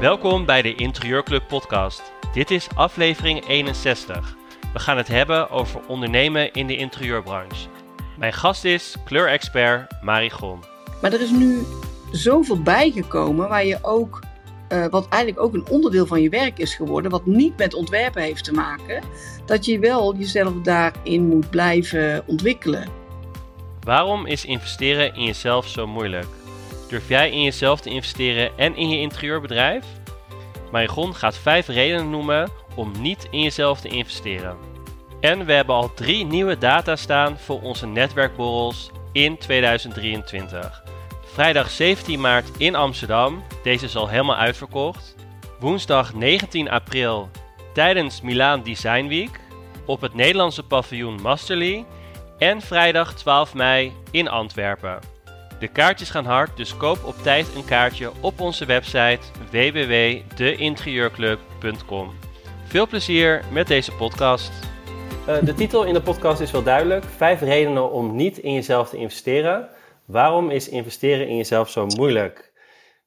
Welkom bij de Interieurclub podcast. Dit is aflevering 61. We gaan het hebben over ondernemen in de interieurbranche. Mijn gast is kleurexpert Marije Gron. Maar er is nu zoveel bijgekomen waar je ook, wat eigenlijk ook een onderdeel van je werk is geworden, wat niet met ontwerpen heeft te maken, dat je wel jezelf daarin moet blijven ontwikkelen. Waarom is investeren in jezelf zo moeilijk? Durf jij in jezelf te investeren en in je interieurbedrijf? Marije Gron gaat 5 redenen noemen om niet in jezelf te investeren. En we hebben al 3 nieuwe data staan voor onze netwerkborrels in 2023. Vrijdag 17 maart in Amsterdam, deze is al helemaal uitverkocht. Woensdag 19 april tijdens Milaan Design Week op het Nederlandse paviljoen Masterly. En vrijdag 12 mei in Antwerpen. De kaartjes gaan hard, dus koop op tijd een kaartje op onze website www.deinterieurclub.com. Veel plezier met deze podcast. De titel in de podcast is wel duidelijk. 5 redenen om niet in jezelf te investeren. Waarom is investeren in jezelf zo moeilijk?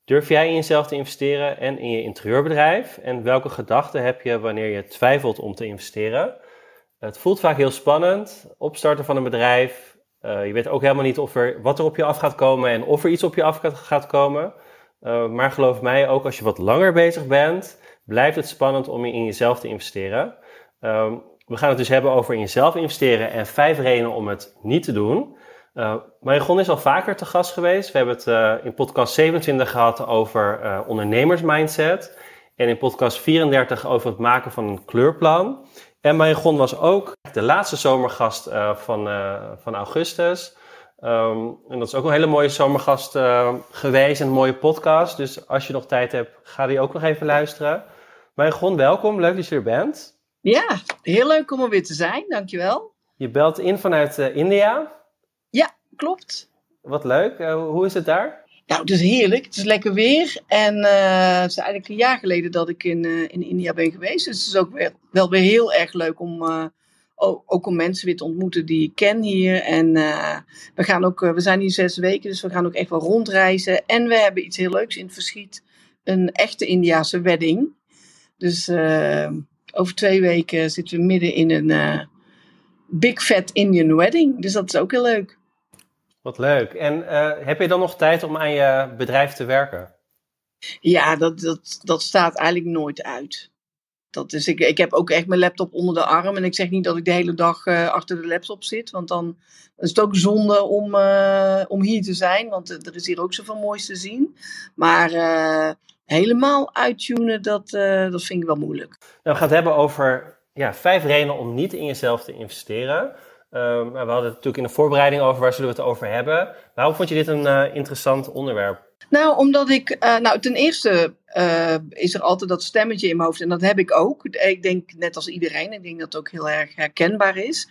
Durf jij in jezelf te investeren en in je interieurbedrijf? En welke gedachten heb je wanneer je twijfelt om te investeren? Het voelt vaak heel spannend. Opstarten van een bedrijf. Je weet ook helemaal niet wat er op je af gaat komen en of er iets op je af gaat komen. Maar geloof mij, ook als je wat langer bezig bent, blijft het spannend om in jezelf te investeren. We gaan het dus hebben over in jezelf investeren en 5 redenen om het niet te doen. Marije Gron is al vaker te gast geweest. We hebben het in podcast 27 gehad over ondernemersmindset. En in podcast 34 over het maken van een kleurplan. En Marije Gron was ook de laatste zomergast van augustus. En dat is ook een hele mooie zomergast geweest en een mooie podcast. Dus als je nog tijd hebt, ga die ook nog even luisteren. Marije Gron, welkom. Leuk dat je er bent. Ja, heel leuk om er weer te zijn. Dankjewel. Je belt in vanuit India. Ja, klopt. Wat leuk. Hoe is het daar? Nou, het is heerlijk. Het is lekker weer. En het is eigenlijk een jaar geleden dat ik in India ben geweest. Dus het is ook wel weer heel erg leuk om ook om mensen weer te ontmoeten die ik ken hier. En we zijn hier 6 weken, dus we gaan ook echt wel rondreizen. En we hebben iets heel leuks in het verschiet. Een echte Indiase wedding. Dus over 2 weken zitten we midden in een big fat Indian wedding. Dus dat is ook heel leuk. Wat leuk. En heb je dan nog tijd om aan je bedrijf te werken? Ja, dat staat eigenlijk nooit uit. Dat is, ik heb ook echt mijn laptop onder de arm. En ik zeg niet dat ik de hele dag achter de laptop zit. Want dan is het ook zonde om hier te zijn. Want er is hier ook zoveel moois te zien. Maar helemaal uittunen, dat vind ik wel moeilijk. Nou, we gaan het hebben over 5 redenen om niet in jezelf te investeren. We hadden het natuurlijk in de voorbereiding over, waar zullen we het over hebben? Waarom vond je dit een interessant onderwerp? Nou, omdat ik... ten eerste is er altijd dat stemmetje in mijn hoofd. En dat heb ik ook. Ik denk net als iedereen. Ik denk dat het ook heel erg herkenbaar is.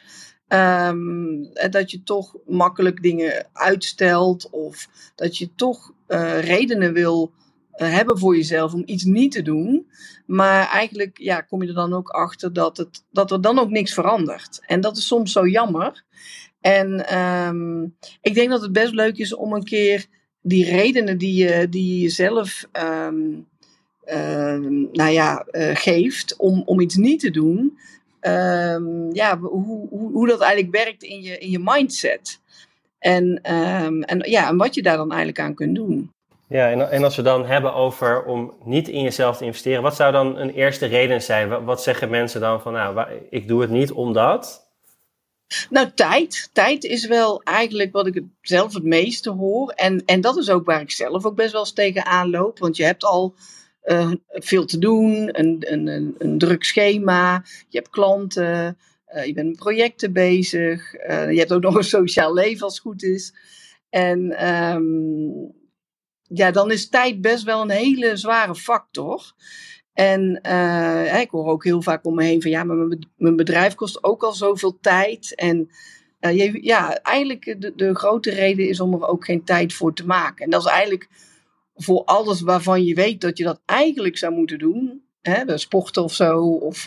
Dat je toch makkelijk dingen uitstelt. Of dat je toch redenen wil hebben voor jezelf om iets niet te doen. Maar eigenlijk kom je er dan ook achter dat er dan ook niks verandert. En dat is soms zo jammer. En ik denk dat het best leuk is om een keer die redenen die je zelf geeft om iets niet te doen. Hoe dat eigenlijk werkt in je mindset. En wat je daar dan eigenlijk aan kunt doen. Ja, en als we dan hebben over om niet in jezelf te investeren, wat zou dan een eerste reden zijn? Wat zeggen mensen dan van, ik doe het niet omdat? Nou, tijd. Tijd is wel eigenlijk wat ik zelf het meeste hoor. En dat is ook waar ik zelf ook best wel eens tegenaan loop. Want je hebt al veel te doen, een druk schema, je hebt klanten, je bent met projecten bezig, je hebt ook nog een sociaal leven als het goed is. En dan is tijd best wel een hele zware factor. En ik hoor ook heel vaak om me heen van maar mijn bedrijf kost ook al zoveel tijd. En eigenlijk de grote reden is om er ook geen tijd voor te maken. En dat is eigenlijk voor alles waarvan je weet dat je dat eigenlijk zou moeten doen. Hè, sporten of zo. Of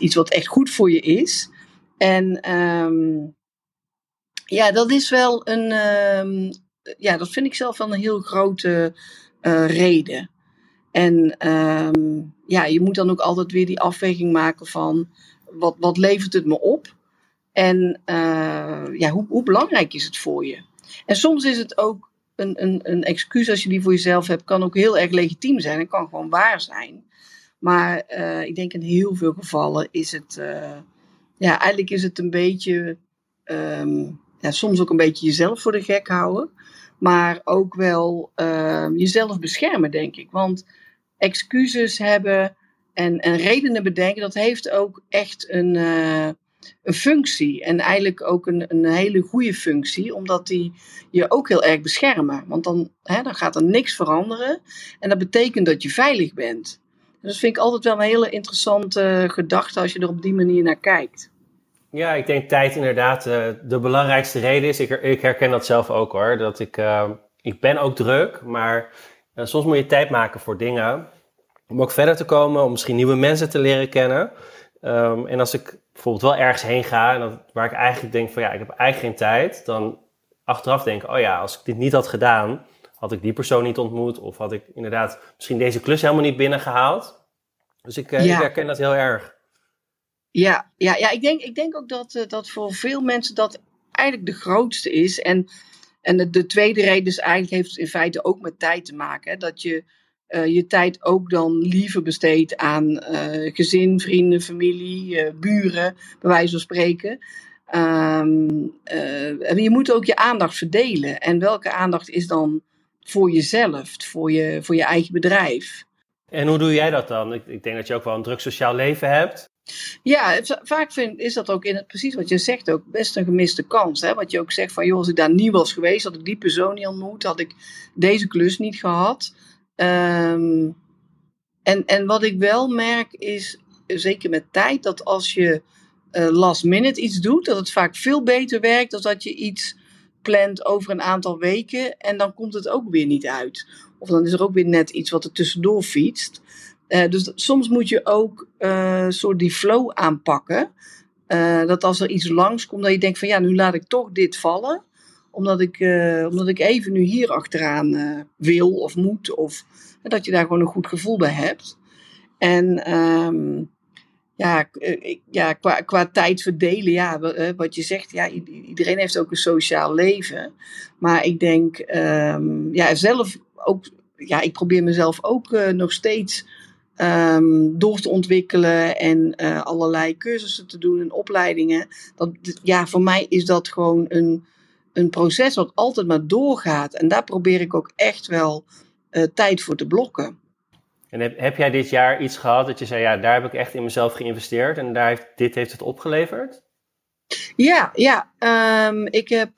iets wat echt goed voor je is. En dat is wel een... dat vind ik zelf wel een heel grote reden. En ja, je moet dan ook altijd weer die afweging maken van wat levert het me op? En ja, hoe belangrijk is het voor je? En soms is het ook een excuus als je die voor jezelf hebt, kan ook heel erg legitiem zijn en kan gewoon waar zijn. Maar ik denk in heel veel gevallen is het, ja, eigenlijk is het een beetje, ja, soms ook een beetje jezelf voor de gek houden. Maar ook wel jezelf beschermen, denk ik. Want excuses hebben en redenen bedenken, dat heeft ook echt een functie. En eigenlijk ook een hele goede functie, omdat die je ook heel erg beschermen. Want dan gaat er niks veranderen en dat betekent dat je veilig bent. En dat vind ik altijd wel een hele interessante gedachte als je er op die manier naar kijkt. Ja, ik denk tijd inderdaad de belangrijkste reden is. Ik herken dat zelf ook hoor. Dat ik ben ook druk, maar soms moet je tijd maken voor dingen. Om ook verder te komen, om misschien nieuwe mensen te leren kennen. En als ik bijvoorbeeld wel ergens heen ga, en waar ik eigenlijk denk van ja, ik heb eigenlijk geen tijd. Dan achteraf denk ik, oh ja, als ik dit niet had gedaan, had ik die persoon niet ontmoet. Of had ik inderdaad misschien deze klus helemaal niet binnengehaald. Dus ik herken dat heel erg. Ja, ik denk ook dat voor veel mensen dat eigenlijk de grootste is. En de tweede reden is eigenlijk, heeft het in feite ook met tijd te maken. Hè? Dat je je tijd ook dan liever besteedt aan gezin, vrienden, familie, buren, bij wijze van spreken. Je moet ook je aandacht verdelen. En welke aandacht is dan voor jezelf, voor je eigen bedrijf? En hoe doe jij dat dan? Ik denk dat je ook wel een druk sociaal leven hebt. Ja, vaak is dat ook in het, precies wat je zegt ook, best een gemiste kans. Hè? Wat je ook zegt van, joh, als ik daar niet was geweest, had ik die persoon niet ontmoet, had ik deze klus niet gehad. En wat ik wel merk is, zeker met tijd, dat als je last minute iets doet, dat het vaak veel beter werkt dan dat je iets plant over een aantal weken en dan komt het ook weer niet uit. Of dan is er ook weer net iets wat er tussendoor fietst. Dus soms moet je ook soort die flow aanpakken. Dat als er iets langskomt, dat je denkt van ja, nu laat ik toch dit vallen. Omdat ik even nu hier achteraan wil of moet. Of dat je daar gewoon een goed gevoel bij hebt. En qua tijd verdelen, ja, wat je zegt. Ja, iedereen heeft ook een sociaal leven. Maar ik denk, ja, zelf ook. Ja, ik probeer mezelf ook nog steeds door te ontwikkelen en allerlei cursussen te doen en opleidingen. Ja, voor mij is dat gewoon een proces wat altijd maar doorgaat. En daar probeer ik ook echt wel tijd voor te blokken. En heb jij dit jaar iets gehad dat je zei, ja, daar heb ik echt in mezelf geïnvesteerd en dit heeft het opgeleverd? Ja, ik heb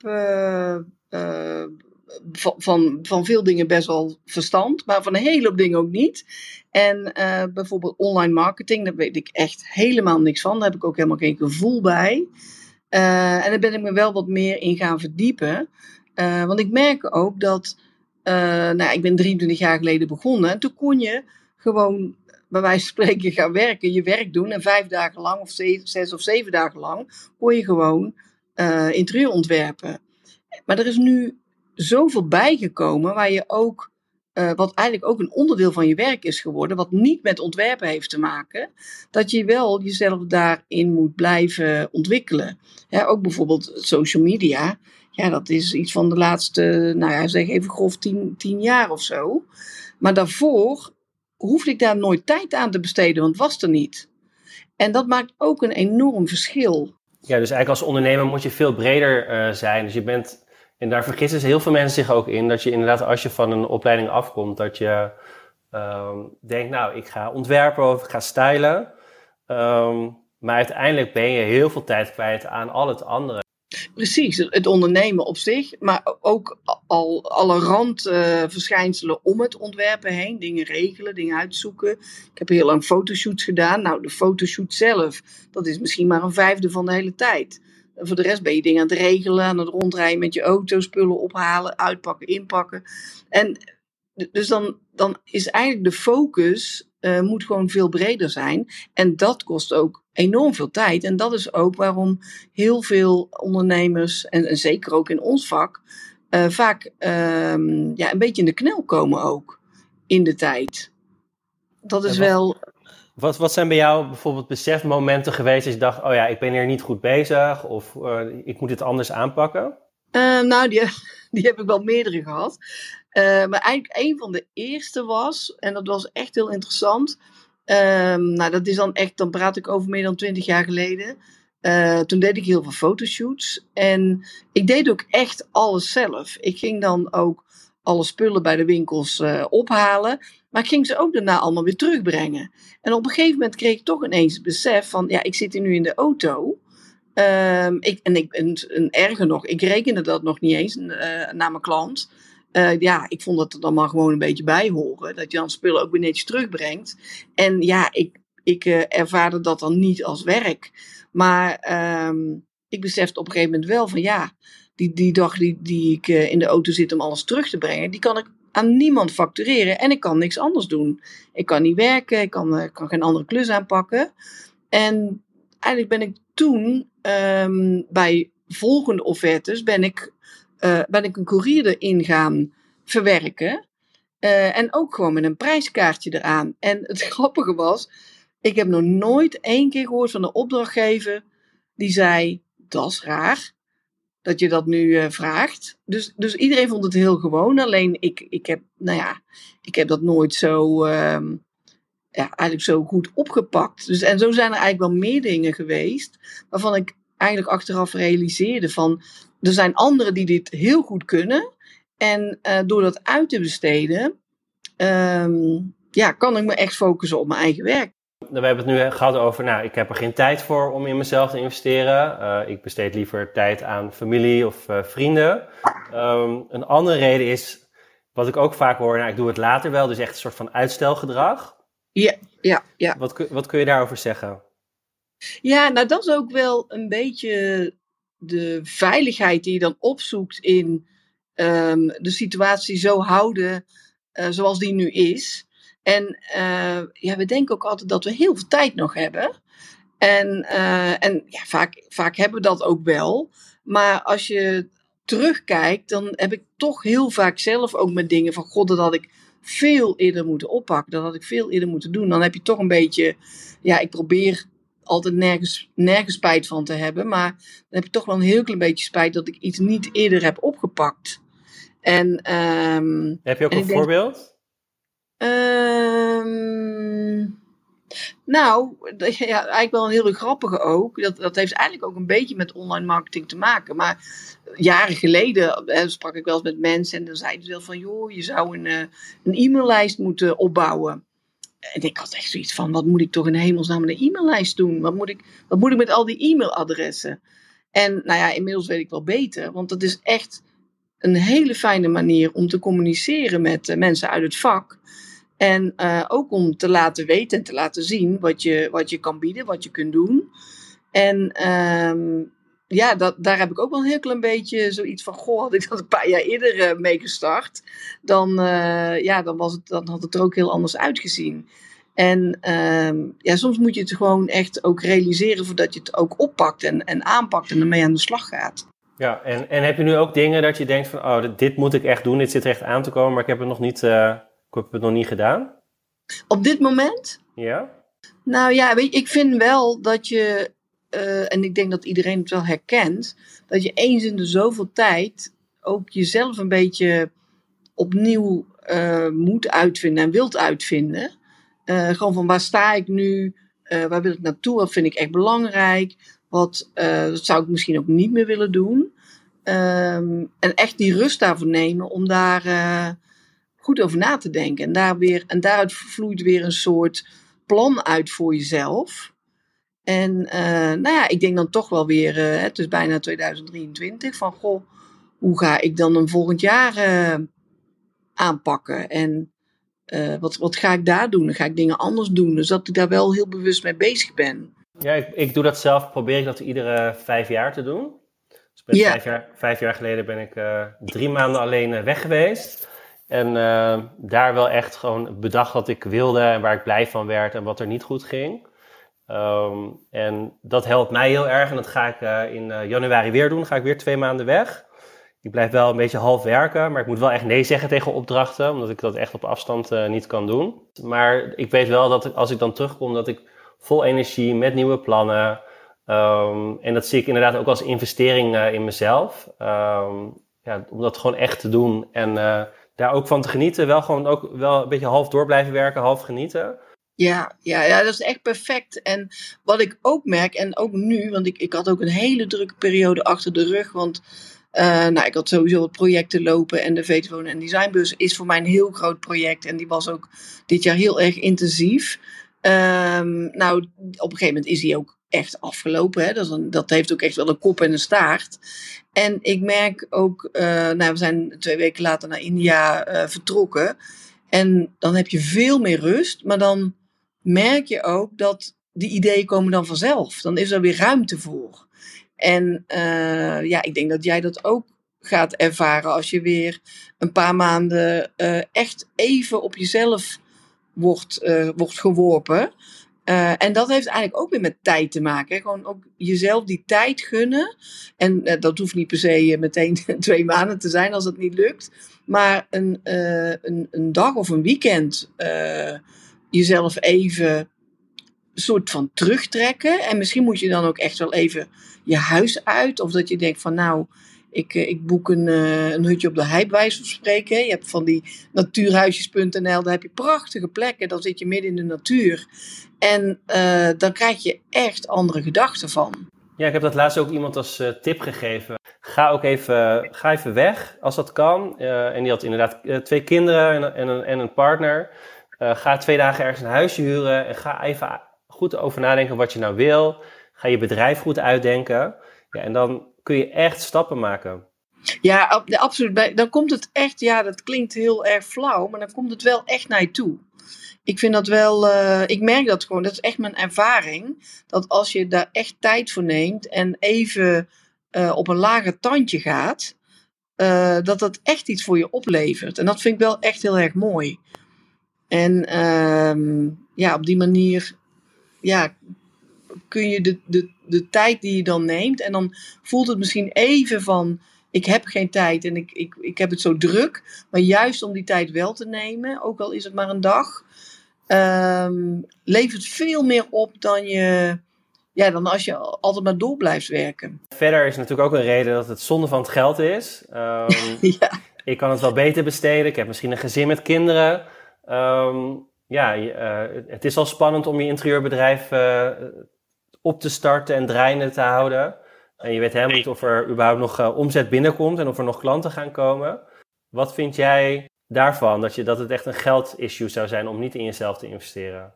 Van veel dingen best wel verstand, maar van een hele hoop dingen ook niet. En bijvoorbeeld online marketing, daar weet ik echt helemaal niks van. Daar heb ik ook helemaal geen gevoel bij. En daar ben ik me wel wat meer in gaan verdiepen. Want ik merk ook dat, ik ben 23 jaar geleden begonnen. En toen kon je gewoon, bij wijze van spreken, gaan werken. Je werk doen en 5 dagen lang of 6 of 7 dagen lang kon je gewoon interieur ontwerpen. Maar er is nu zoveel bijgekomen waar je ook, wat eigenlijk ook een onderdeel van je werk is geworden, wat niet met ontwerpen heeft te maken, dat je wel jezelf daarin moet blijven ontwikkelen. Ja, ook bijvoorbeeld social media, ja, dat is iets van de laatste, nou ja, zeg even grof 10 jaar of zo. Maar daarvoor hoefde ik daar nooit tijd aan te besteden, want het was er niet. En dat maakt ook een enorm verschil. Ja, dus eigenlijk als ondernemer moet je veel breder zijn, dus je bent. En daar vergissen heel veel mensen zich ook in, dat je inderdaad als je van een opleiding afkomt, dat je denkt, nou, ik ga ontwerpen of ik ga stylen. Maar uiteindelijk ben je heel veel tijd kwijt aan al het andere. Precies, het ondernemen op zich, maar ook al alle randverschijnselen om het ontwerpen heen. Dingen regelen, dingen uitzoeken. Ik heb heel lang fotoshoots gedaan. Nou, de fotoshoot zelf, dat is misschien maar een 5e van de hele tijd. En voor de rest ben je dingen aan het regelen, aan het rondrijden met je auto, spullen ophalen, uitpakken, inpakken. En dus dan is eigenlijk de focus, moet gewoon veel breder zijn. En dat kost ook enorm veel tijd. En dat is ook waarom heel veel ondernemers, en zeker ook in ons vak, vaak een beetje in de knel komen ook in de tijd. dat is wel... Wat zijn bij jou bijvoorbeeld besefmomenten geweest... dat je dacht, oh ja, ik ben hier niet goed bezig... of ik moet dit anders aanpakken? Nou, die heb ik wel meerdere gehad. Maar eigenlijk een van de eerste was... en dat was echt heel interessant... nou, dat is dan echt... dan praat ik over meer dan 20 jaar geleden... toen deed ik heel veel fotoshoots. En ik deed ook echt alles zelf. Ik ging dan ook alle spullen bij de winkels ophalen. Maar ik ging ze ook daarna allemaal weer terugbrengen. En op een gegeven moment kreeg ik toch ineens het besef van... ja, ik zit hier nu in de auto. En erger nog, ik rekende dat nog niet eens naar mijn klant. Ja, ik vond dat er dan maar gewoon een beetje bij horen. Dat je dan spullen ook weer netjes terugbrengt. En ja, ik ervaarde dat dan niet als werk. Maar ik besefte op een gegeven moment wel van ja... Die dag die ik in de auto zit om alles terug te brengen... die kan ik aan niemand factureren. En ik kan niks anders doen. Ik kan niet werken. Ik kan geen andere klus aanpakken. En eigenlijk ben ik toen... bij volgende offertes... ben ik een courier erin gaan verwerken. En ook gewoon met een prijskaartje eraan. En het grappige was... ik heb nog nooit één keer gehoord van de opdrachtgever... die zei, dat is raar... dat je dat nu vraagt. Dus iedereen vond het heel gewoon. Alleen ik heb dat nooit zo... eigenlijk zo goed opgepakt. Dus, en zo zijn er eigenlijk wel meer dingen geweest... waarvan ik eigenlijk achteraf realiseerde van... er zijn anderen die dit heel goed kunnen. En door dat uit te besteden... kan ik me echt focussen op mijn eigen werk. We hebben het nu gehad over, ik heb er geen tijd voor om in mezelf te investeren. Ik besteed liever tijd aan familie of vrienden. Een andere reden is, wat ik ook vaak hoor, ik doe het later wel. Dus echt een soort van uitstelgedrag. Ja. Wat kun je daarover zeggen? Ja, nou dat is ook wel een beetje de veiligheid die je dan opzoekt in de situatie zo houden zoals die nu is. En we denken ook altijd dat we heel veel tijd nog hebben. En vaak hebben we dat ook wel. Maar als je terugkijkt, dan heb ik toch heel vaak zelf ook met dingen van... God, dat had ik veel eerder moeten oppakken. Dat had ik veel eerder moeten doen. Dan heb je toch een beetje... Ja, ik probeer altijd nergens spijt van te hebben. Maar dan heb je toch wel een heel klein beetje spijt dat ik iets niet eerder heb opgepakt. Heb je ook een voorbeeld? Eigenlijk wel een hele grappige ook. Dat heeft eigenlijk ook een beetje met online marketing te maken. Maar jaren geleden sprak ik wel eens met mensen en dan zeiden ze wel van... joh, je zou een e-maillijst moeten opbouwen. En ik had echt zoiets van, wat moet ik toch in hemelsnaam met een e-maillijst doen? Wat moet ik met al die e-mailadressen? En inmiddels weet ik wel beter, want dat is echt... een hele fijne manier om te communiceren met mensen uit het vak. En ook om te laten weten en te laten zien wat je kan bieden, wat je kunt doen. En daar heb ik ook wel een heel klein beetje zoiets van... goh, had ik dat een paar jaar eerder mee gestart... dan had het er ook heel anders uitgezien. En soms moet je het gewoon echt ook realiseren... voordat je het ook oppakt en aanpakt en ermee aan de slag gaat. Ja, en heb je nu ook dingen dat je denkt van... oh, dit moet ik echt doen, dit zit er echt aan te komen... maar ik heb het nog niet gedaan? Op dit moment? Ja. Nou ja, weet je, ik vind wel dat je... en ik denk dat iedereen het wel herkent... dat je eens in de zoveel tijd... ook jezelf een beetje opnieuw moet uitvinden... en wilt uitvinden. Gewoon van waar sta ik nu? Waar wil ik naartoe? Wat vind ik echt belangrijk... dat zou ik misschien ook niet meer willen doen. En echt die rust daarvoor nemen om daar goed over na te denken. En daaruit vloeit weer een soort plan uit voor jezelf. En ik denk dan toch wel weer, het is bijna 2023, van goh, hoe ga ik dan een volgend jaar aanpakken? En wat ga ik daar doen? Dan ga ik dingen anders doen? Dus dat ik daar wel heel bewust mee bezig ben. Ja, ik doe dat zelf, probeer ik dat iedere 5 jaar te doen. Dus vijf jaar geleden ben ik 3 maanden alleen weg geweest. En daar wel echt gewoon bedacht wat ik wilde en waar ik blij van werd en wat er niet goed ging. En dat helpt mij heel erg en dat ga ik in januari weer doen. Ga ik weer 2 maanden weg. Ik blijf wel een beetje half werken, maar ik moet wel echt nee zeggen tegen opdrachten, omdat ik dat echt op afstand niet kan doen. Maar ik weet wel dat als ik dan terugkom, dat ik vol energie met nieuwe plannen. En dat zie ik inderdaad ook als investering in mezelf. Om dat gewoon echt te doen en daar ook van te genieten. Wel gewoon ook wel een beetje half door blijven werken, half genieten. Ja, dat is echt perfect. En wat ik ook merk, en ook nu, want ik had ook een hele drukke periode achter de rug, want ik had sowieso wat projecten lopen en de VT-Wonen en Designbus is voor mij een heel groot project en die was ook dit jaar heel erg intensief. Op een gegeven moment is die ook echt afgelopen. Hè? Dat heeft ook echt wel een kop en een staart. En ik merk ook, we zijn 2 weken later naar India vertrokken. En dan heb je veel meer rust, maar dan merk je ook dat die ideeën komen dan vanzelf. Dan is er weer ruimte voor. En ik denk dat jij dat ook gaat ervaren als je weer een paar maanden echt even op jezelf wordt geworpen. En dat heeft eigenlijk ook weer met tijd te maken. Hè? Gewoon ook jezelf die tijd gunnen. En dat hoeft niet per se meteen 2 maanden te zijn als dat niet lukt. Maar een dag of een weekend jezelf even soort van terugtrekken. En misschien moet je dan ook echt wel even je huis uit. Of dat je denkt van ik boek een hutje op de hei, bij wijze van spreken. Je hebt van die natuurhuisjes.nl, daar heb je prachtige plekken. Dan zit je midden in de natuur. En dan krijg je echt andere gedachten van. Ja, ik heb dat laatst ook iemand als tip gegeven. Ga even weg, als dat kan. En die had inderdaad 2 kinderen en een partner. Ga 2 dagen ergens een huisje huren. En ga even goed over nadenken wat je nou wil. Ga je bedrijf goed uitdenken. Ja, en dan kun je echt stappen maken. Ja, absoluut. Dan komt het echt, dat klinkt heel erg flauw, maar dan komt het wel echt naar je toe. Ik vind dat wel, ik merk dat gewoon, dat is echt mijn ervaring, dat als je daar echt tijd voor neemt en even op een lager tandje gaat, dat echt iets voor je oplevert. En dat vind ik wel echt heel erg mooi. En op die manier, kun je de tijd die je dan neemt. En dan voelt het misschien even van, ik heb geen tijd en ik heb het zo druk. Maar juist om die tijd wel te nemen, ook al is het maar een dag, levert veel meer op dan je, dan als je altijd maar door blijft werken. Verder is natuurlijk ook een reden dat het zonde van het geld is. Ik kan het wel beter besteden. Ik heb misschien een gezin met kinderen. Het is al spannend om je interieurbedrijf op te starten en draaiende te houden. En je weet helemaal niet of er überhaupt nog omzet binnenkomt en of er nog klanten gaan komen. Wat vind jij daarvan? Dat het echt een geldissue zou zijn om niet in jezelf te investeren?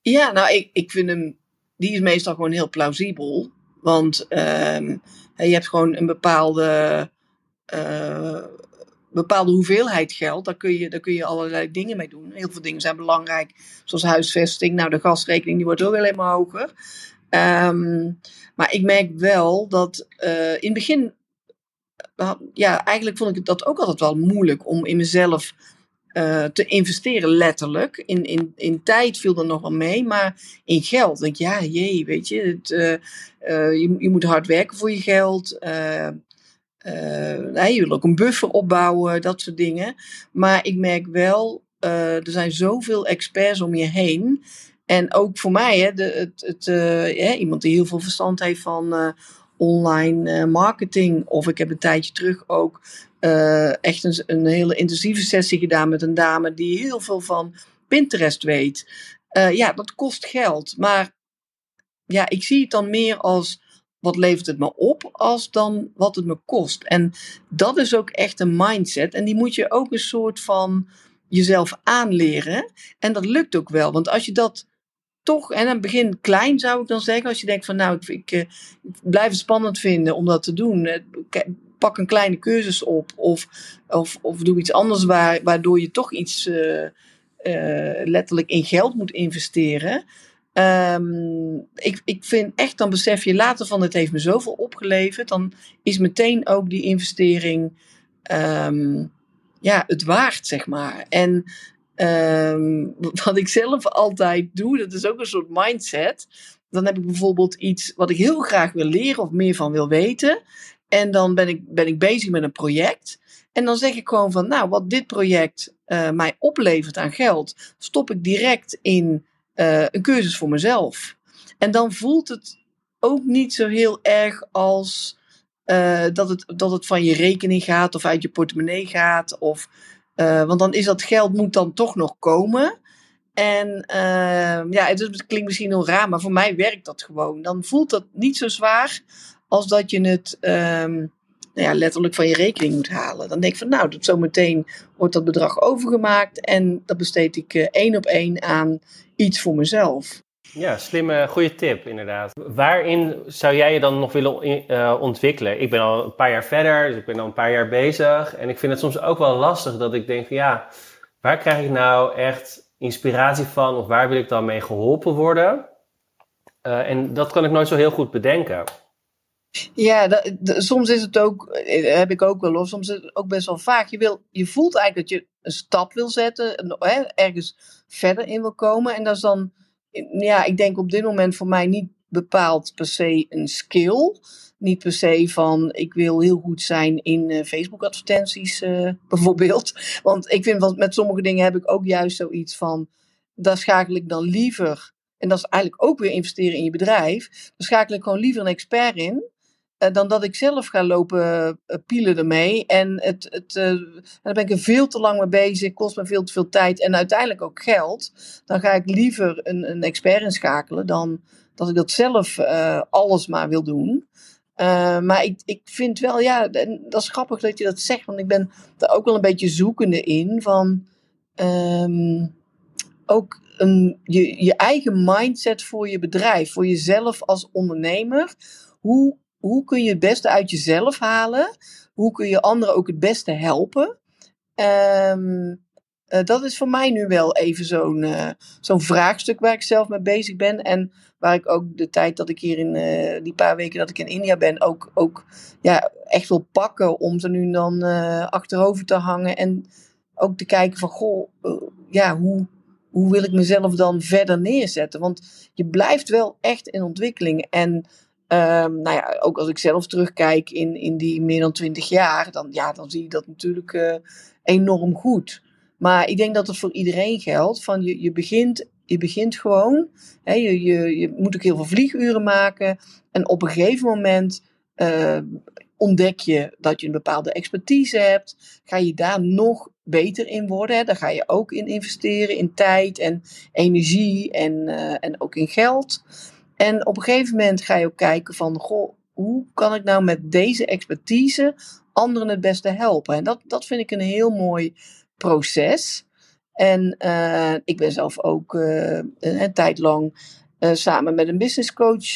Ja, ik vind hem, die is meestal gewoon heel plausibel. Want je hebt gewoon een bepaalde hoeveelheid geld, daar kun je allerlei dingen mee doen. Heel veel dingen zijn belangrijk, zoals huisvesting. De gasrekening die wordt ook wel helemaal hoger. Maar ik merk wel dat in het begin, eigenlijk vond ik dat ook altijd wel moeilijk om in mezelf te investeren, letterlijk. In tijd viel er nog wel mee, maar in geld denk ik, weet je, je moet hard werken voor je geld. Je wil ook een buffer opbouwen, dat soort dingen. Maar ik merk wel, er zijn zoveel experts om je heen. En ook voor mij, iemand die heel veel verstand heeft van online marketing. Of ik heb een tijdje terug ook echt een hele intensieve sessie gedaan met een dame die heel veel van Pinterest weet. Dat kost geld. Maar ik zie het dan meer als, wat levert het me op, als dan wat het me kost. En dat is ook echt een mindset. En die moet je ook een soort van jezelf aanleren. En dat lukt ook wel. Want als je dat toch, en aan het begin klein zou ik dan zeggen, als je denkt van ik blijf het spannend vinden om dat te doen. Pak een kleine cursus op. Of doe iets anders waardoor je toch iets letterlijk in geld moet investeren. Ik vind echt, dan besef je later van, het heeft me zoveel opgeleverd. Dan is meteen ook die investering het waard, zeg maar. En wat ik zelf altijd doe, dat is ook een soort mindset. Dan heb ik bijvoorbeeld iets wat ik heel graag wil leren of meer van wil weten. En dan ben ik bezig met een project. En dan zeg ik gewoon van, nou, wat dit project mij oplevert aan geld, stop ik direct in een cursus voor mezelf. En dan voelt het ook niet zo heel erg als dat het van je rekening gaat of uit je portemonnee gaat. Want dan is dat geld moet dan toch nog komen. En het klinkt misschien heel raar, maar voor mij werkt dat gewoon. Dan voelt dat niet zo zwaar als dat je het letterlijk van je rekening moet halen. Dan denk ik van nou, dat zometeen wordt dat bedrag overgemaakt en dat besteed ik 1 op 1 aan iets voor mezelf. Ja, slimme, goede tip inderdaad. Waarin zou jij je dan nog willen ontwikkelen? Ik ben al een paar jaar verder, dus ik ben al een paar jaar bezig. En ik vind het soms ook wel lastig dat ik denk van ja, waar krijg ik nou echt inspiratie van? Of waar wil ik dan mee geholpen worden? En dat kan ik nooit zo heel goed bedenken. Ja, soms is het ook, heb ik ook wel, of soms is het ook best wel vaak. Je voelt eigenlijk dat je een stap wil zetten, ergens verder in wil komen. En dat is dan, ja, ik denk op dit moment voor mij niet bepaald per se een skill. Niet per se van, ik wil heel goed zijn in Facebook advertenties bijvoorbeeld. Want ik vind, met sommige dingen heb ik ook juist zoiets van, daar schakel ik dan liever. En dat is eigenlijk ook weer investeren in je bedrijf. Dan schakel ik gewoon liever een expert in, dan dat ik zelf ga lopen pielen ermee. En dan ben ik er veel te lang mee bezig, kost me veel te veel tijd en uiteindelijk ook geld. Dan ga ik liever een expert inschakelen dan dat ik dat zelf alles maar wil doen. Maar ik vind wel, ja, dat is grappig dat je dat zegt, want ik ben daar ook wel een beetje zoekende in van ook je eigen mindset voor je bedrijf, voor jezelf als ondernemer. Hoe kun je het beste uit jezelf halen? Hoe kun je anderen ook het beste helpen? Dat is voor mij nu wel even zo'n vraagstuk waar ik zelf mee bezig ben. En waar ik ook de tijd dat ik hier in die paar weken dat ik in India ben ook echt wil pakken om ze nu dan achterover te hangen. En ook te kijken van hoe wil ik mezelf dan verder neerzetten? Want je blijft wel echt in ontwikkeling. En ook als ik zelf terugkijk in die meer dan 20 jaar... dan zie je dat natuurlijk enorm goed. Maar ik denk dat het voor iedereen geldt. Van je begint gewoon. Hè, je moet ook heel veel vlieguren maken. En op een gegeven moment ontdek je dat je een bepaalde expertise hebt. Ga je daar nog beter in worden. Hè? Daar ga je ook in investeren. In tijd en energie en ook in geld. En op een gegeven moment ga je ook kijken van hoe kan ik nou met deze expertise anderen het beste helpen? En dat vind ik een heel mooi proces. En ik ben zelf ook een tijd lang samen met een business coach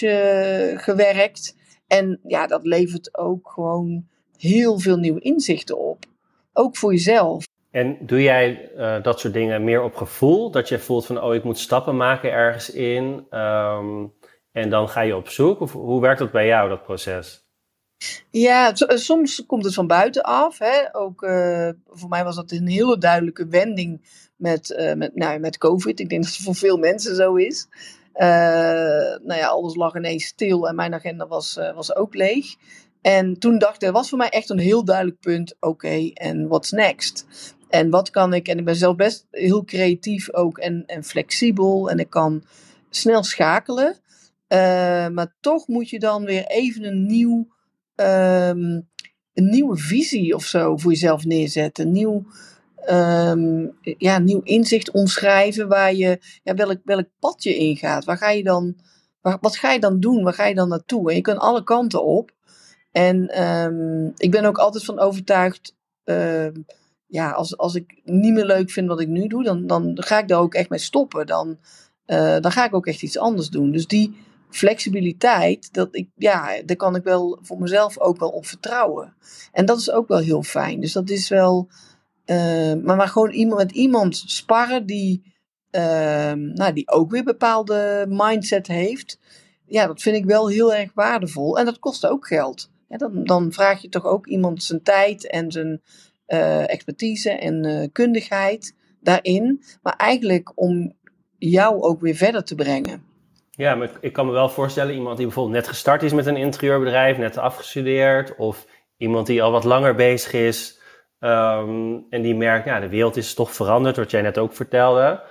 gewerkt. En ja, dat levert ook gewoon heel veel nieuwe inzichten op. Ook voor jezelf. En doe jij dat soort dingen meer op gevoel? Dat je voelt van, ik moet stappen maken ergens in. En dan ga je op zoek? Of hoe werkt dat bij jou, dat proces? Ja, soms komt het van buitenaf. Hè? Ook voor mij was dat een hele duidelijke wending met COVID. Ik denk dat het voor veel mensen zo is. Alles lag ineens stil en mijn agenda was ook leeg. En toen dacht ik, dat was voor mij echt een heel duidelijk punt. Oké, en what's next? En wat kan ik? En ik ben zelf best heel creatief ook en flexibel. En ik kan snel schakelen. Maar toch moet je dan weer even een nieuwe visie of zo voor jezelf neerzetten. Een nieuw inzicht omschrijven waar je welk pad je ingaat. Wat ga je dan doen? Waar ga je dan naartoe? En je kan alle kanten op. En ik ben ook altijd van overtuigd, als ik niet meer leuk vind wat ik nu doe, dan ga ik daar ook echt mee stoppen. Dan ga ik ook echt iets anders doen. Dus die flexibiliteit, daar kan ik wel voor mezelf ook wel op vertrouwen. En dat is ook wel heel fijn. Dus dat is wel, maar gewoon met iemand sparren die ook weer bepaalde mindset heeft. Ja, dat vind ik wel heel erg waardevol. En dat kost ook geld. Ja, dan vraag je toch ook iemand zijn tijd en zijn expertise en kundigheid daarin. Maar eigenlijk om jou ook weer verder te brengen. Ja, maar ik kan me wel voorstellen, iemand die bijvoorbeeld net gestart is met een interieurbedrijf, net afgestudeerd, of iemand die al wat langer bezig is en die merkt, ja, de wereld is toch veranderd, wat jij net ook vertelde,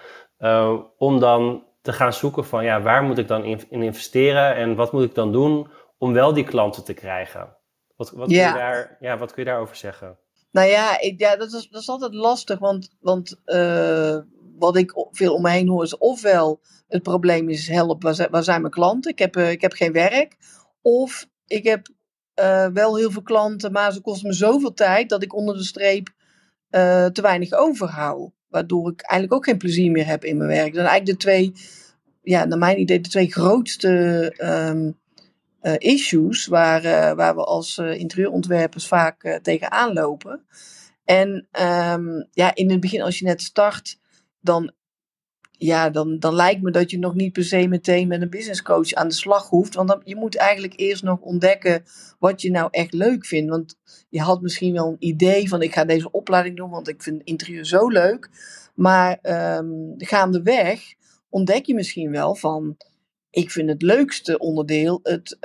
om dan te gaan zoeken van, ja, waar moet ik dan in investeren en wat moet ik dan doen om wel die klanten te krijgen? Wat kun je daarover zeggen? Nou ja, dat is altijd lastig, want wat ik veel om me heen hoor is ofwel het probleem is help, waar zijn mijn klanten? Ik heb geen werk. Of ik heb wel heel veel klanten, maar ze kosten me zoveel tijd dat ik onder de streep te weinig overhoud. Waardoor ik eigenlijk ook geen plezier meer heb in mijn werk. Dat zijn eigenlijk naar mijn idee de twee grootste issues waar we als interieurontwerpers vaak tegenaan lopen. En in het begin, als je net start, dan lijkt me dat je nog niet per se meteen met een businesscoach aan de slag hoeft. Want je moet eigenlijk eerst nog ontdekken wat je nou echt leuk vindt. Want je had misschien wel een idee van, ik ga deze opleiding doen, want ik vind interieur zo leuk. Maar gaandeweg ontdek je misschien wel van, ik vind het leukste onderdeel het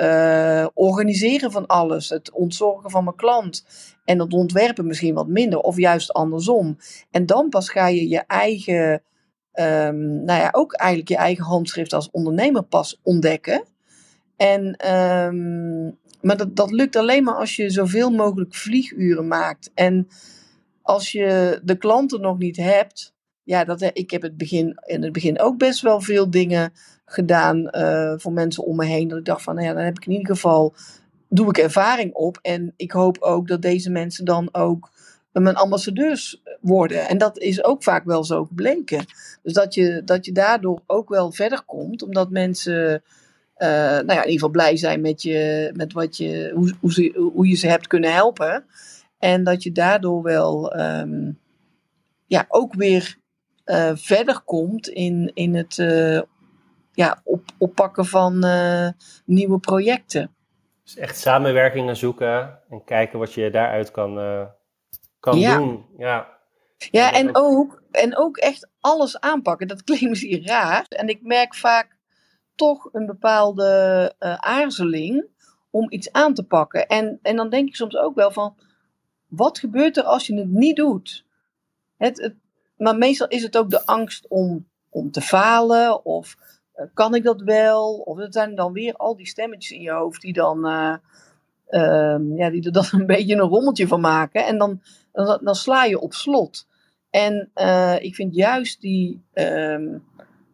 organiseren van alles. Het ontzorgen van mijn klant. En het ontwerpen misschien wat minder. Of juist andersom. En dan pas ga je je eigen, ook eigenlijk je eigen handschrift als ondernemer pas ontdekken. En, maar dat lukt alleen maar als je zoveel mogelijk vlieguren maakt. En als je de klanten nog niet hebt. Ja, ik heb in het begin ook best wel veel dingen gedaan voor mensen om me heen. Dat ik dacht van, nou ja, dan heb ik in ieder geval, doe ik ervaring op. En ik hoop ook dat deze mensen dan ook mijn ambassadeurs worden. En dat is ook vaak wel zo gebleken. Dus dat je daardoor ook wel verder komt. Omdat mensen in ieder geval blij zijn met hoe je ze hebt kunnen helpen. En dat je daardoor wel ook weer verder komt in het oppakken van nieuwe projecten. Dus echt samenwerkingen zoeken en kijken wat je daaruit kan doen. Ja, en ook echt alles aanpakken. Dat klinkt misschien raar. En ik merk vaak toch een bepaalde aarzeling om iets aan te pakken. En dan denk ik soms ook wel van, wat gebeurt er als je het niet doet? Maar meestal is het ook de angst om te falen, of kan ik dat wel? Of dat zijn dan weer al die stemmetjes in je hoofd die dan die er dan een beetje een rommeltje van maken. En dan sla je op slot. En ik vind juist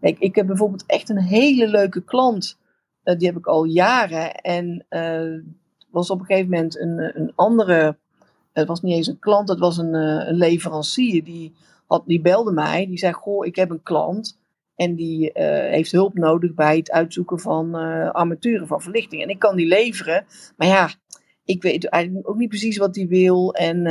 ik heb bijvoorbeeld echt een hele leuke klant. Die heb ik al jaren. En was op een gegeven moment een andere. Het was niet eens een klant, het was een leverancier. Die belde mij, die zei, goh, ik heb een klant. En die heeft hulp nodig bij het uitzoeken van armaturen, van verlichting. En ik kan die leveren. Maar ja, ik weet eigenlijk ook niet precies wat die wil. En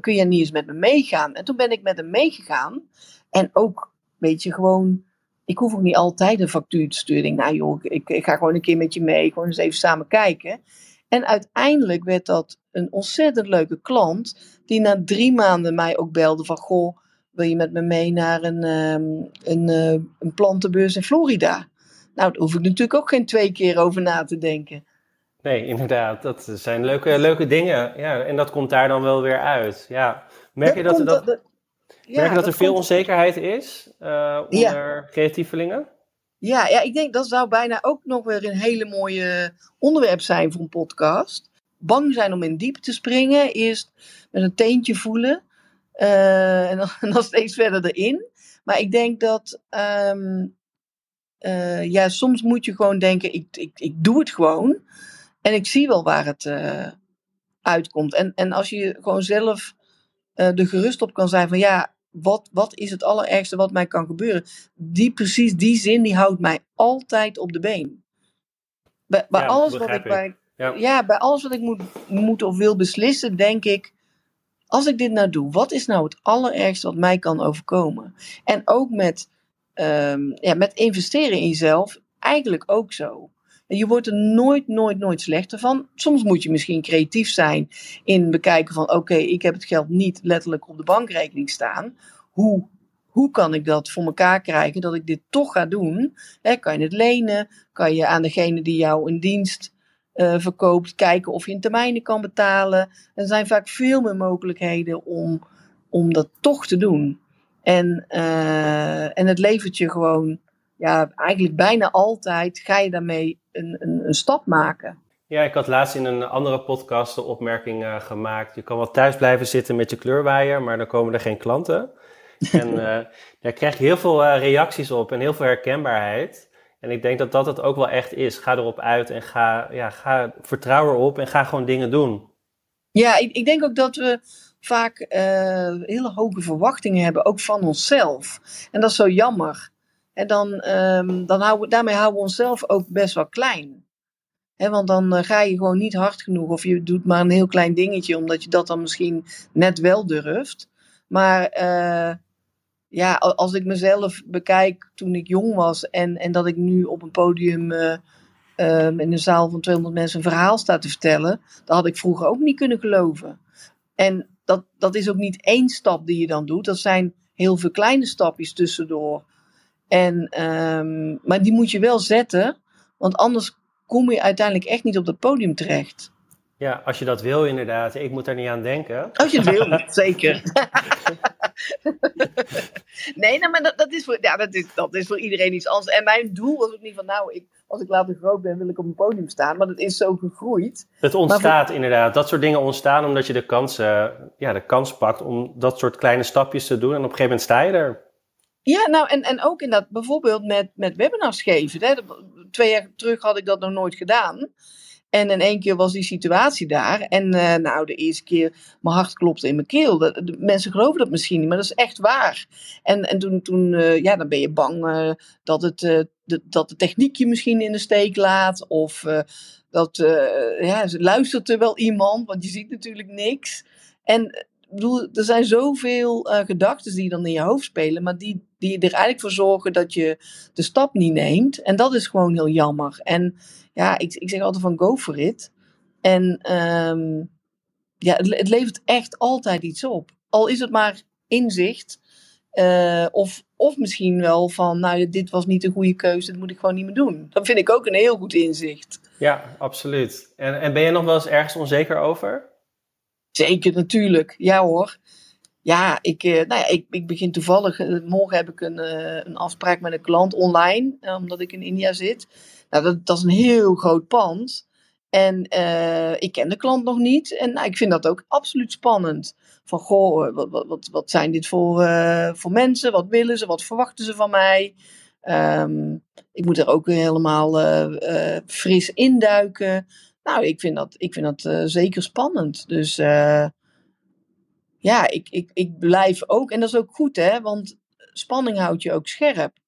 kun jij niet eens met me meegaan? En toen ben ik met hem meegegaan. En ook, weet je, gewoon, ik hoef ook niet altijd een factuur te sturen. Ik denk, nou joh, ik ga gewoon een keer met je mee. Gewoon eens even samen kijken. En uiteindelijk werd dat een ontzettend leuke klant, die na 3 maanden mij ook belde van, goh, wil je met me mee naar een plantenbeurs in Florida? Nou, daar hoef ik natuurlijk ook geen 2 keer over na te denken. Nee, inderdaad. Dat zijn leuke dingen. Ja, en dat komt daar dan wel weer uit. Ja. Merk je dat er veel onzekerheid is onder creatievelingen? Ja, ik denk dat zou bijna ook nog weer een hele mooie onderwerp zijn voor een podcast. Bang zijn om in diep te springen. Eerst met een teentje voelen. En dan steeds verder erin. Maar ik denk dat soms moet je gewoon denken, ik doe het gewoon. En ik zie wel waar het uitkomt. En als je gewoon zelf er gerust op kan zijn van, ja, wat is het allerergste wat mij kan gebeuren? Precies die zin, die houdt mij altijd op de been. Bij alles wat ik moet of wil beslissen, denk ik, als ik dit nou doe, wat is nou het allerergste wat mij kan overkomen? En ook met investeren in jezelf, eigenlijk ook zo. Je wordt er nooit slechter van. Soms moet je misschien creatief zijn in bekijken van, oké, ik heb het geld niet letterlijk op de bankrekening staan. Hoe hoe kan ik dat voor elkaar krijgen dat ik dit toch ga doen? Hè, kan je het lenen? Kan je aan degene die jou een dienst verkoopt kijken of je in termijnen kan betalen? Er zijn vaak veel meer mogelijkheden om dat toch te doen. En het levert je gewoon, ja, eigenlijk bijna altijd ga je daarmee een stap maken. Ja, ik had laatst in een andere podcast de opmerking gemaakt. Je kan wel thuis blijven zitten met je kleurwaaier, maar dan komen er geen klanten. En daar krijg je heel veel reacties op en heel veel herkenbaarheid. En ik denk dat het ook wel echt is. Ga erop uit en ga vertrouw erop en ga gewoon dingen doen. Ja, ik denk ook dat we vaak hele hoge verwachtingen hebben, ook van onszelf. En dat is zo jammer. En daarmee houden we onszelf ook best wel klein. He, want dan ga je gewoon niet hard genoeg. Of je doet maar een heel klein dingetje, omdat je dat dan misschien net wel durft. Maar ja, als ik mezelf bekijk toen ik jong was en dat ik nu op een podium in een zaal van 200 mensen een verhaal sta te vertellen, dat had ik vroeger ook niet kunnen geloven. En dat is ook niet één stap die je dan doet. Dat zijn heel veel kleine stapjes tussendoor. Maar die moet je wel zetten, want anders kom je uiteindelijk echt niet op dat podium terecht. Ja, als je dat wil inderdaad. Ik moet daar niet aan denken. Als je het wil, zeker. Nee, nou, maar dat is voor iedereen iets anders. En mijn doel was ook niet van, als ik later groot ben, wil ik op een podium staan. Maar dat is zo gegroeid. Het ontstaat inderdaad. Dat soort dingen ontstaan omdat je de kans pakt om dat soort kleine stapjes te doen. En op een gegeven moment sta je er. Ja, nou, en ook inderdaad bijvoorbeeld met webinars geven. Hè. 2 jaar terug had ik dat nog nooit gedaan. En in één keer was die situatie daar. En de eerste keer, mijn hart klopte in mijn keel. De mensen geloven dat misschien niet, maar dat is echt waar. En toen dan ben je bang dat de techniek je misschien in de steek laat. Of luistert er wel iemand, want je ziet natuurlijk niks. En bedoel, er zijn zoveel gedachten die dan in je hoofd spelen, maar die er eigenlijk voor zorgen dat je de stap niet neemt. En dat is gewoon heel jammer. En ja, ik zeg altijd van go for it. En het levert echt altijd iets op. Al is het maar inzicht. Of misschien wel van, dit was niet een goede keuze, dat moet ik gewoon niet meer doen. Dat vind ik ook een heel goed inzicht. Ja, absoluut. En ben je nog wel eens ergens onzeker over? Zeker, natuurlijk. Ja hoor. Ja, ik begin toevallig. Morgen heb ik een afspraak met een klant online, omdat ik in India zit. Nou, dat is een heel groot pand. En ik ken de klant nog niet. En ik vind dat ook absoluut spannend. Van, goh, wat zijn dit voor mensen? Wat willen ze? Wat verwachten ze van mij? Ik moet er ook helemaal fris induiken. Nou, ik vind dat zeker spannend. Dus ik blijf ook. En dat is ook goed, hè. Want spanning houdt je ook scherp.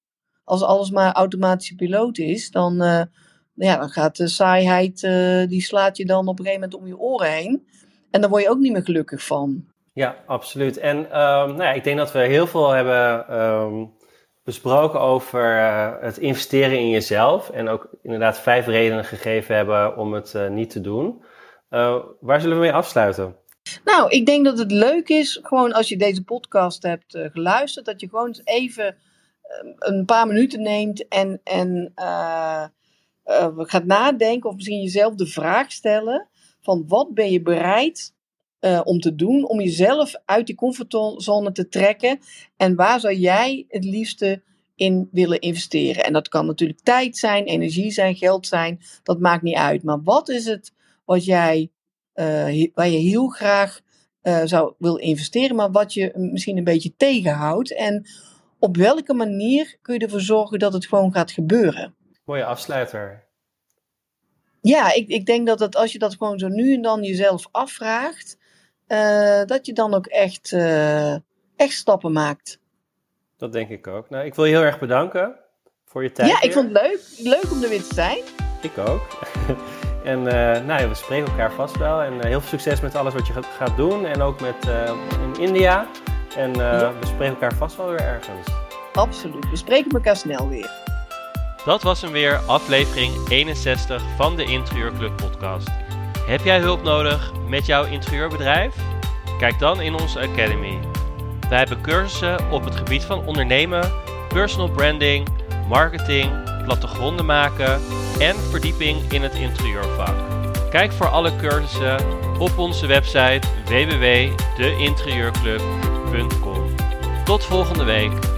Als alles maar automatische piloot is, dan gaat de saaiheid, die slaat je dan op een gegeven moment om je oren heen. En daar word je ook niet meer gelukkig van. Ja, absoluut. En ik denk dat we heel veel hebben besproken over het investeren in jezelf. En ook inderdaad 5 redenen gegeven hebben om het niet te doen. Waar zullen we mee afsluiten? Nou, ik denk dat het leuk is, gewoon als je deze podcast hebt geluisterd, dat je gewoon even een paar minuten neemt en gaat nadenken, of misschien jezelf de vraag stellen van, wat ben je bereid om te doen om jezelf uit die comfortzone te trekken, en waar zou jij het liefste in willen investeren? En dat kan natuurlijk tijd zijn, energie zijn, geld zijn, dat maakt niet uit. Maar wat is het wat jij, waar je heel graag zou willen investeren, maar wat je misschien een beetje tegenhoudt? En op welke manier kun je ervoor zorgen dat het gewoon gaat gebeuren? Mooie afsluiter. Ja, ik denk dat als je dat gewoon zo nu en dan jezelf afvraagt, dat je dan ook echt stappen maakt. Dat denk ik ook. Nou, ik wil je heel erg bedanken voor je tijd. Ja, ik vond het leuk. Leuk om er weer te zijn. Ik ook. En we spreken elkaar vast wel. En heel veel succes met alles wat je gaat doen. En ook met in India. En we spreken elkaar vast wel weer ergens. Absoluut. We spreken elkaar snel weer. Dat was hem weer, aflevering 61 van de Interieurclub podcast. Heb jij hulp nodig met jouw interieurbedrijf? Kijk dan in onze Academy. Wij hebben cursussen op het gebied van ondernemen, personal branding, marketing, plattegronden maken en verdieping in het interieurvak. Kijk voor alle cursussen op onze website www.deinterieurclub.com. Tot volgende week!